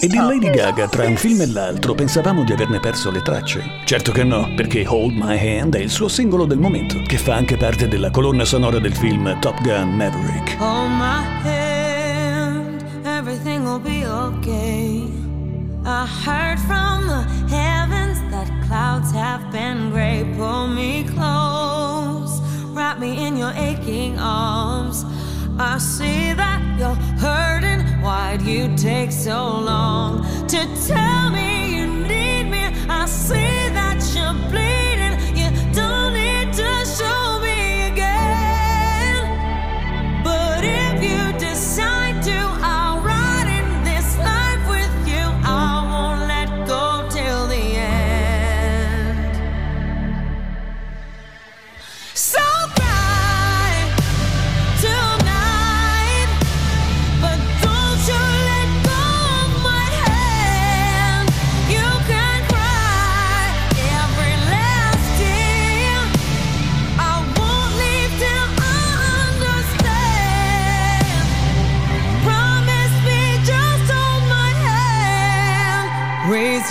E di Lady Gaga, tra un film e l'altro, pensavamo di averne perso le tracce. Certo che no, perché Hold My Hand è il suo singolo del momento, che fa anche parte della colonna sonora del film Top Gun Maverick. Hold my hand, everything will be okay. I heard from the heavens that clouds have been gray. Pull me close, wrap me in your aching arms. I see that you're hurting. Why'd you take so long to tell me you need me? I see that you're bleeding. You don't need to show me again. But if you decide to, I'll ride in this life with you. I won't let go till the end. So raise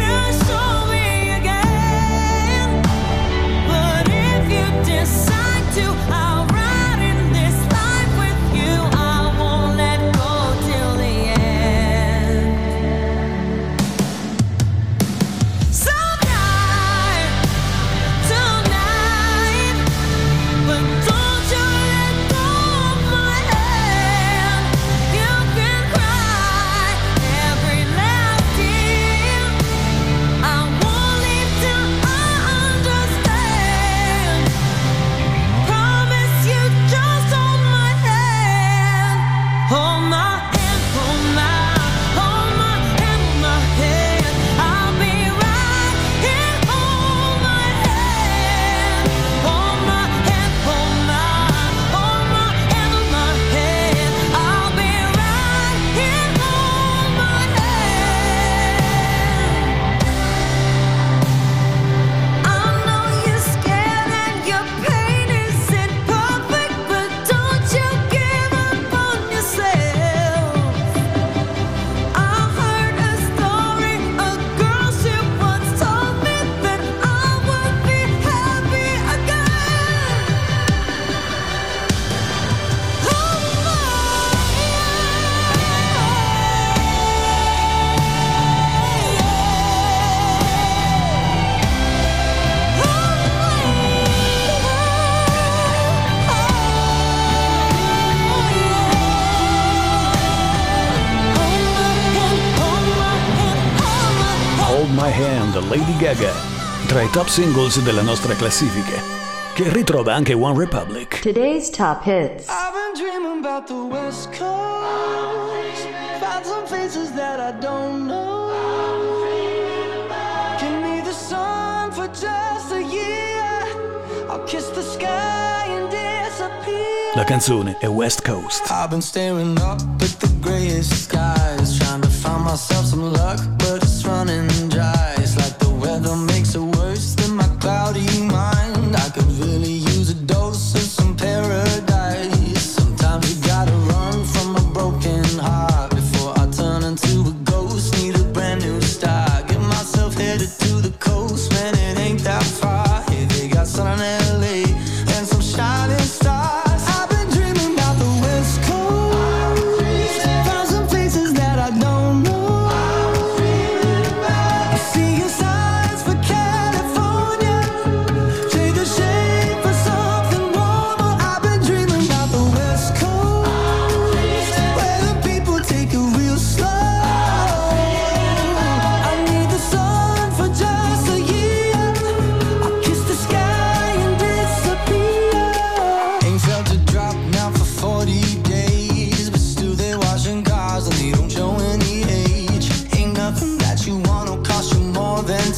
a show. Decide to, I'll ride in this life with you. I won't let go till the end. So tonight, but don't you let go of my hand. You can cry every last tear. I won't leave till I understand. Lady Gaga, tra i top singles della nostra classifica, che ritrova anche OneRepublic. Today's Top Hits. I've been dreaming about the West Coast. Found some places that I don't know. Give me the sun for just a year. I'll kiss the sky and disappear. La canzone è West Coast. I've been staring up at the grayest skies, trying to find myself some luck, but it's running dry. Weather makes it worse than my cloudy mind. I could really use a dose of some paradise. Sometimes you gotta run from a broken heart before I turn into a ghost. Need a brand new start. Get myself headed to the coast, man, it ain't that far. Hey, they got sun in LA and some shining stars.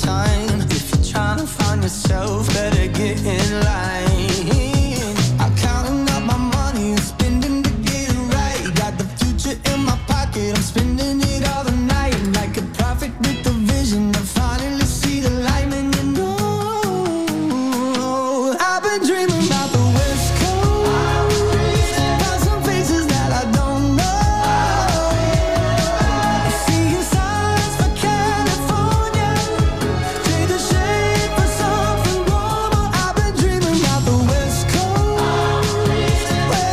Time if you're trying to to find yourself, better get in line. I'm counting up my money, spending to get it right. Got the future in my pocket, I'm spending it all the night. Like a prophet with a vision, I finally see the light. And you know, I've been dreaming about the West Coast, about some faces that I don't know. Seeing signs for California, take the shade for something warmer. I've been dreaming about the West Coast, where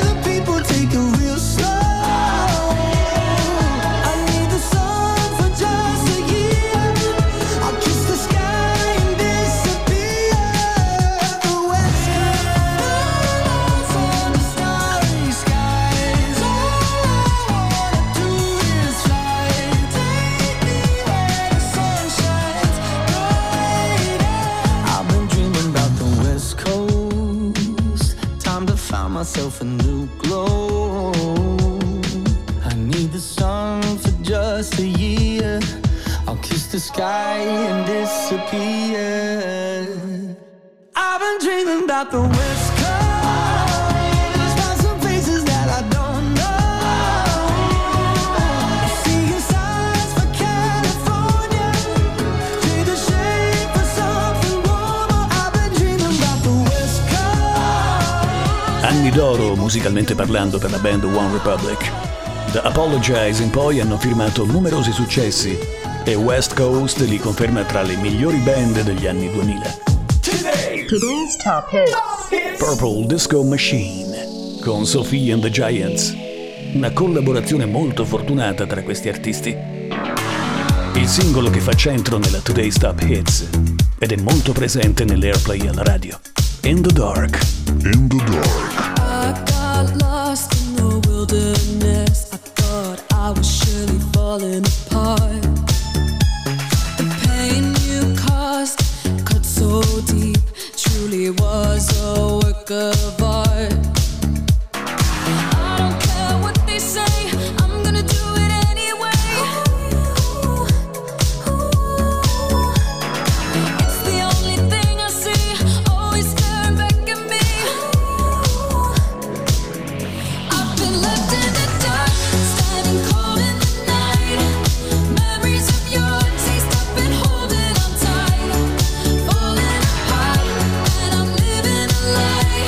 the people take it real slow. I need the sun for just a year, I'll kiss the sky and disappear. The West Coast, under starry skies, all I wanna do is fly. Take me where the sun shines brighter. I've been dreaming about the West Coast. Time to find myself a new glow. I need the sun for just a year. I'll kiss the sky and disappear. I've been dreaming about the West Coast, about some faces that I don't know. Seeing signs for California, take the shade for something warmer. I've been dreaming about the West Coast. Anni d'oro musicalmente parlando per la band OneRepublic. Da Apologize in poi hanno firmato numerosi successi e West Coast li conferma tra le migliori band degli anni 2000. Today's Top Hits. Purple Disco Machine con Sophie and the Giants. Una collaborazione molto fortunata tra questi artisti. Il singolo che fa centro nella Today's Top Hits ed è molto presente nell'airplay alla radio. In the Dark. In the Dark. I got lost in the wilderness. I thought I was surely falling apart. The pain you caused cut so deep, truly was a work of art. I don't care what they say, I'm gonna do it anyway. It's the only thing I see, always staring back at me. I've been left in the dark, standing cold in the night. Memories of your taste I've been holding on tight, falling apart, and I'm living a lie.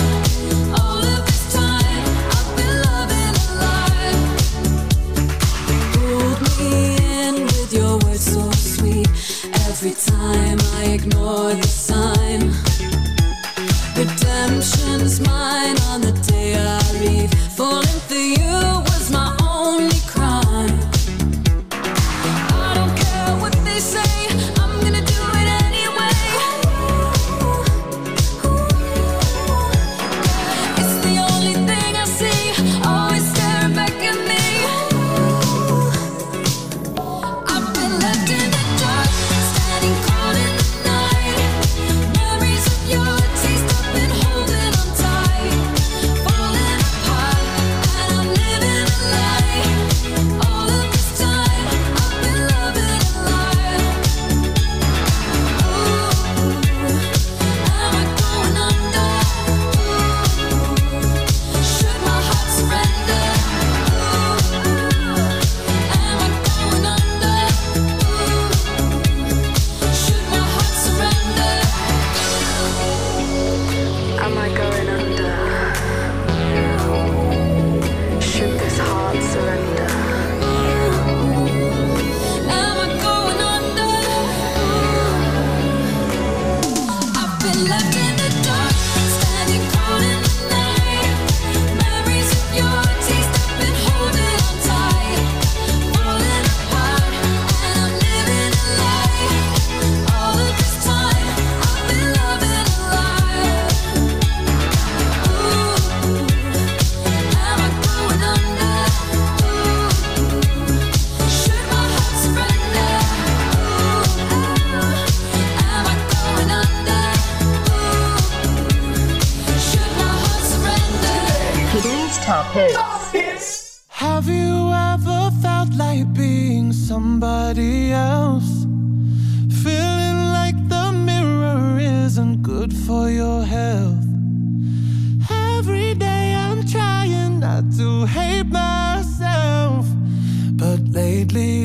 All of this time, I've been loving a lie. Hold me in with your words so sweet. Every time I ignore the sign, redemption's mine on the day I leave. Falling for you was my only crime. I don't care what they say, I'm gonna do it anyway. It's the only thing I see, always staring back at me. I've been left in the dark, standing cold in the night. Memories of your taste I've been holding on tight, falling apart, and I'm living a lie. All of this time, I've been loving a lie. Ooh, am I going under? Ooh, should my heart surrender? Ooh, am I going under? Ooh, should my heart surrender? Am I going under? Should this heart surrender? Am I going under? I've been left in the dark, standing cold in the night. Memories of your taste I've been holding on tight, falling apart, and I'm living a lie. All of this time, I've been loving a lie. Ooh, am I going under? Ooh, should my heart surrender? Ooh, am I going under? Ooh, should my heart surrender? Today's Top Hits. Have you ever felt like being somebody else? Feeling like the mirror in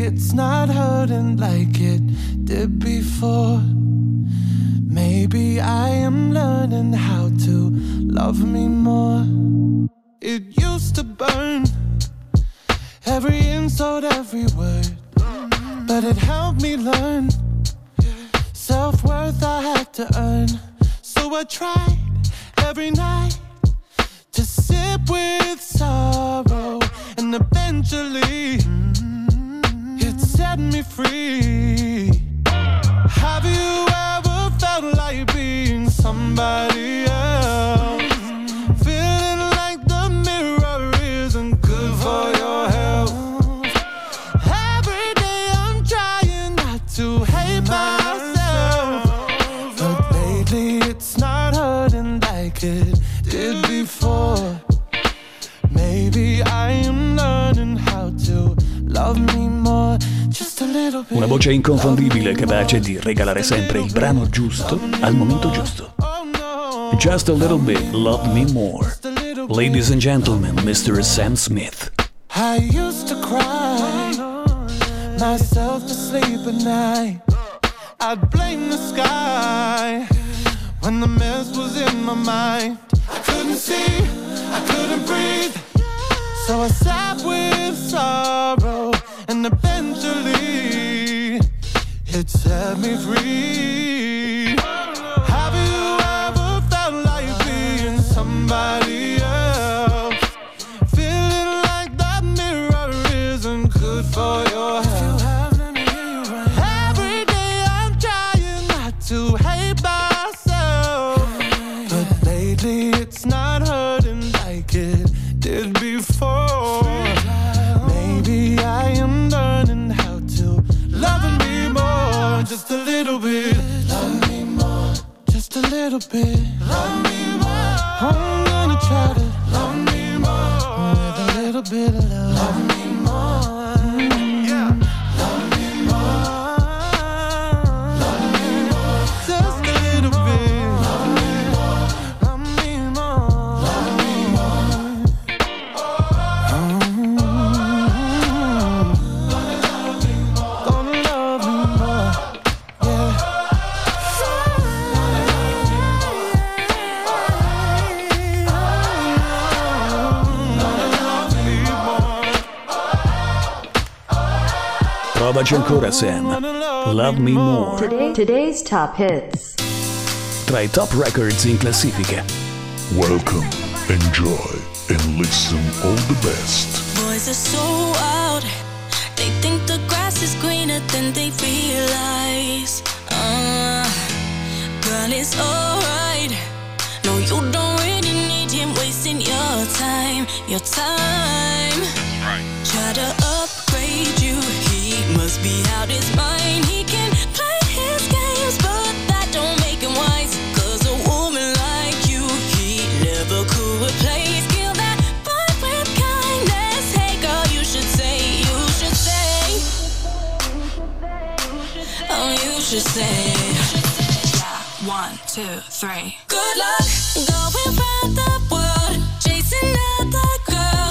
it's not hurting like it did before. Maybe I am learning how to love me more. It used to burn, every insult, every word, but it helped me learn self-worth I had to earn. So I tried every night to sip with sorrow, and eventually it set me free. Have you ever felt like being somebody else? Feeling like the mirror isn't good for your health. Every day I'm trying not to hate myself, but lately it's not hurting like it did before. Maybe I am learning how to love me more. Una voce inconfondibile, capace di regalare sempre il brano giusto al momento giusto. Just a little bit, love me more. Ladies and gentlemen, Mr. Sam Smith. I used to cry myself to sleep at night. I'd blame the sky when the mess was in my mind. I couldn't see, I couldn't breathe, so I sat with sorrow, and eventually it set me free. Have you ever felt like being somebody else? Feeling like that mirror isn't good for your health. Every day I'm trying not to hate myself, but lately it's not hurting like it did before. Maybe I am learning how to love me more, just a little bit. Love me more, just a little bit. Love me more, I'm gonna try to love me more, with a little bit of love. Love me more, yeah. Love me more, love me more, just a little bit. Love me more, love me more, love me more. Gonna love me more, yeah. Provaci ancora, Sam. Love me more. Today's top hits. Tra i top records in classifica. Welcome, enjoy and listen all the best. Boys are so wild, they think the grass is greener than they realize. Girl, it's alright. No, you don't really need him wasting your time, your time. Right. Try to upgrade you, he must be out his mind. He can play his games, but that don't make him wise. 'Cause a woman like you, he never could replace. Kill that boy with kindness. Hey girl, you should say, you should say, oh, you should say. One, two, three. Good luck going round the world, chasing other girls, thinking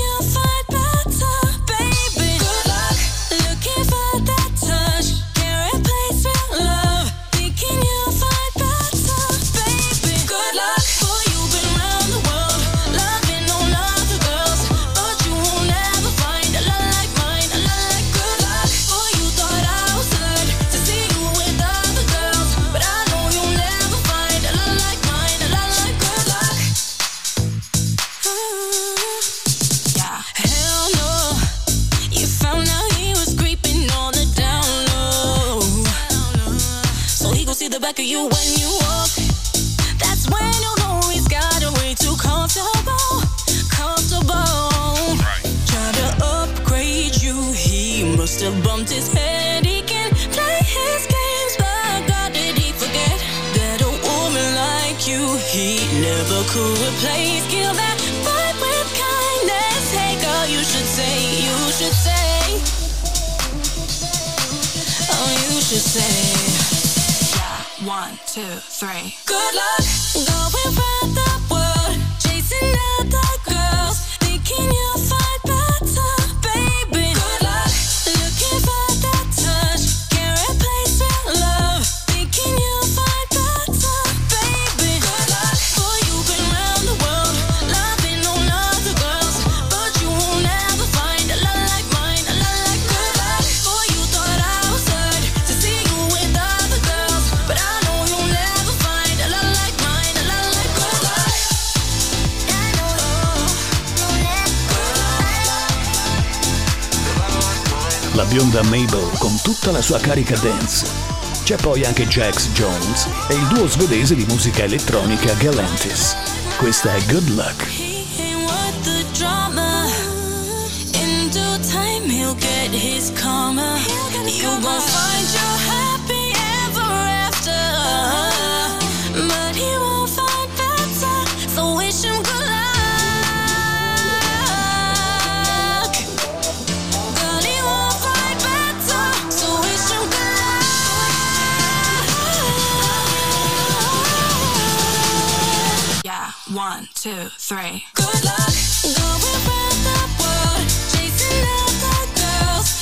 you'll find better, baby. Good luck looking for that touch, can't replace real love, thinking you'll find better, baby. Good luck, boy, you've been round the world, loving on other girls, but you won't ever find a love like mine, a love like. Good luck, boy, you thought I was sad to see you with other girls, but I know you'll never find a love like mine, a love like. Good luck. Ooh, yeah. Hell no, you found out he was creeping on the down low, so he gon' see the back of you when you walk. That's when you know he's got a way too comfortable, comfortable. Try to upgrade you, he must have bumped his head. He can play his games, but God, did he forget that a woman like you, he never could replace. Kill that vibe with kindness. Hey girl, you should say, you should say, oh, you should say. One, two, three. Good luck going round the world, chasing other girls, thinking you'll find better, baby. Good luck bionda Mabel con tutta la sua carica dance. C'è poi anche Jax Jones e il duo svedese di musica elettronica Galantis. Questa è Good Luck. His karma, you won't find your happy ever after, but he won't find better, so wish him good luck. Girl, he won't find better, so wish him good luck. Yeah, 1, 2, 3 Good luck, going round the world, chasing other girls.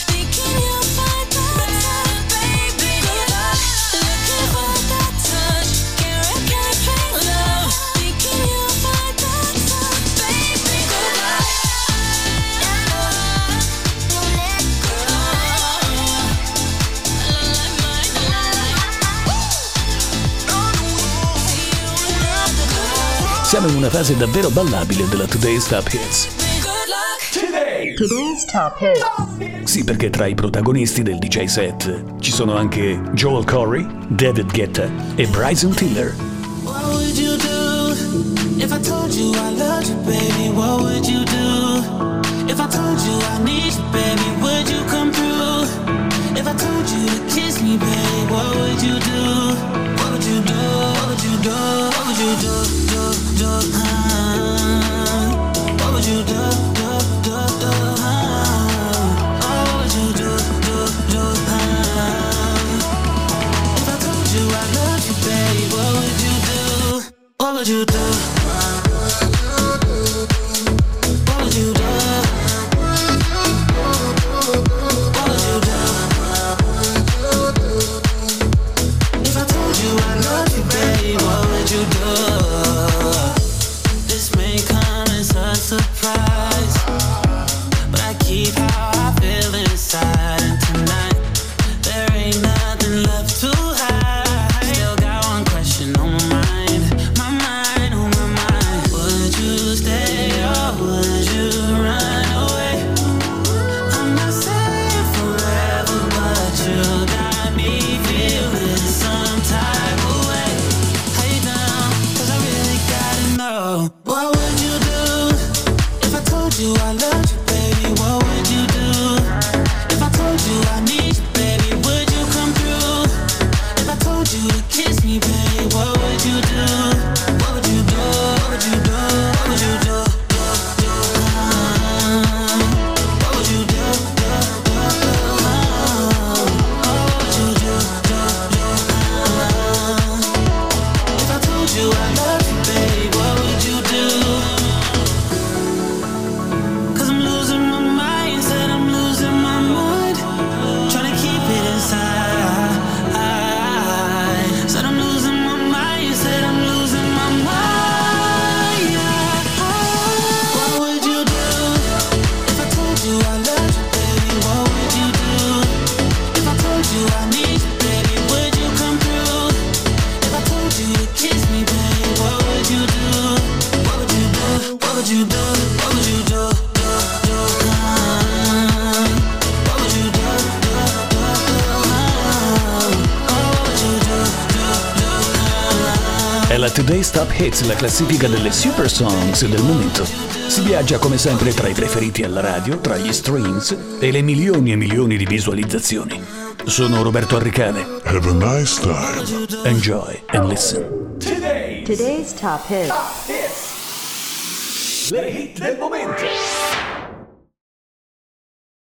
Siamo in una fase davvero ballabile della Today's Top Hits. Today's Top Hits. Sì, perché tra i protagonisti del DJ set ci sono anche Joel Corey, David Guetta e Bryson Tiller. What would you do if I told you I loved you, baby? What would you do if I told you I need you, baby? Would you come through? If I told you to kiss me, baby, what would you do? What would you do? What would you do? What would you do? What would you do, what would you do, if I told you I love you, baby, what would you do, what would you do? Today's Top Hits, la classifica delle super songs del momento. Si viaggia come sempre tra i preferiti alla radio, tra gli streams e le milioni e milioni di visualizzazioni. Sono Roberto Arricane. Have a nice time. Enjoy and listen. Today's Top Hits. Le hit del momento.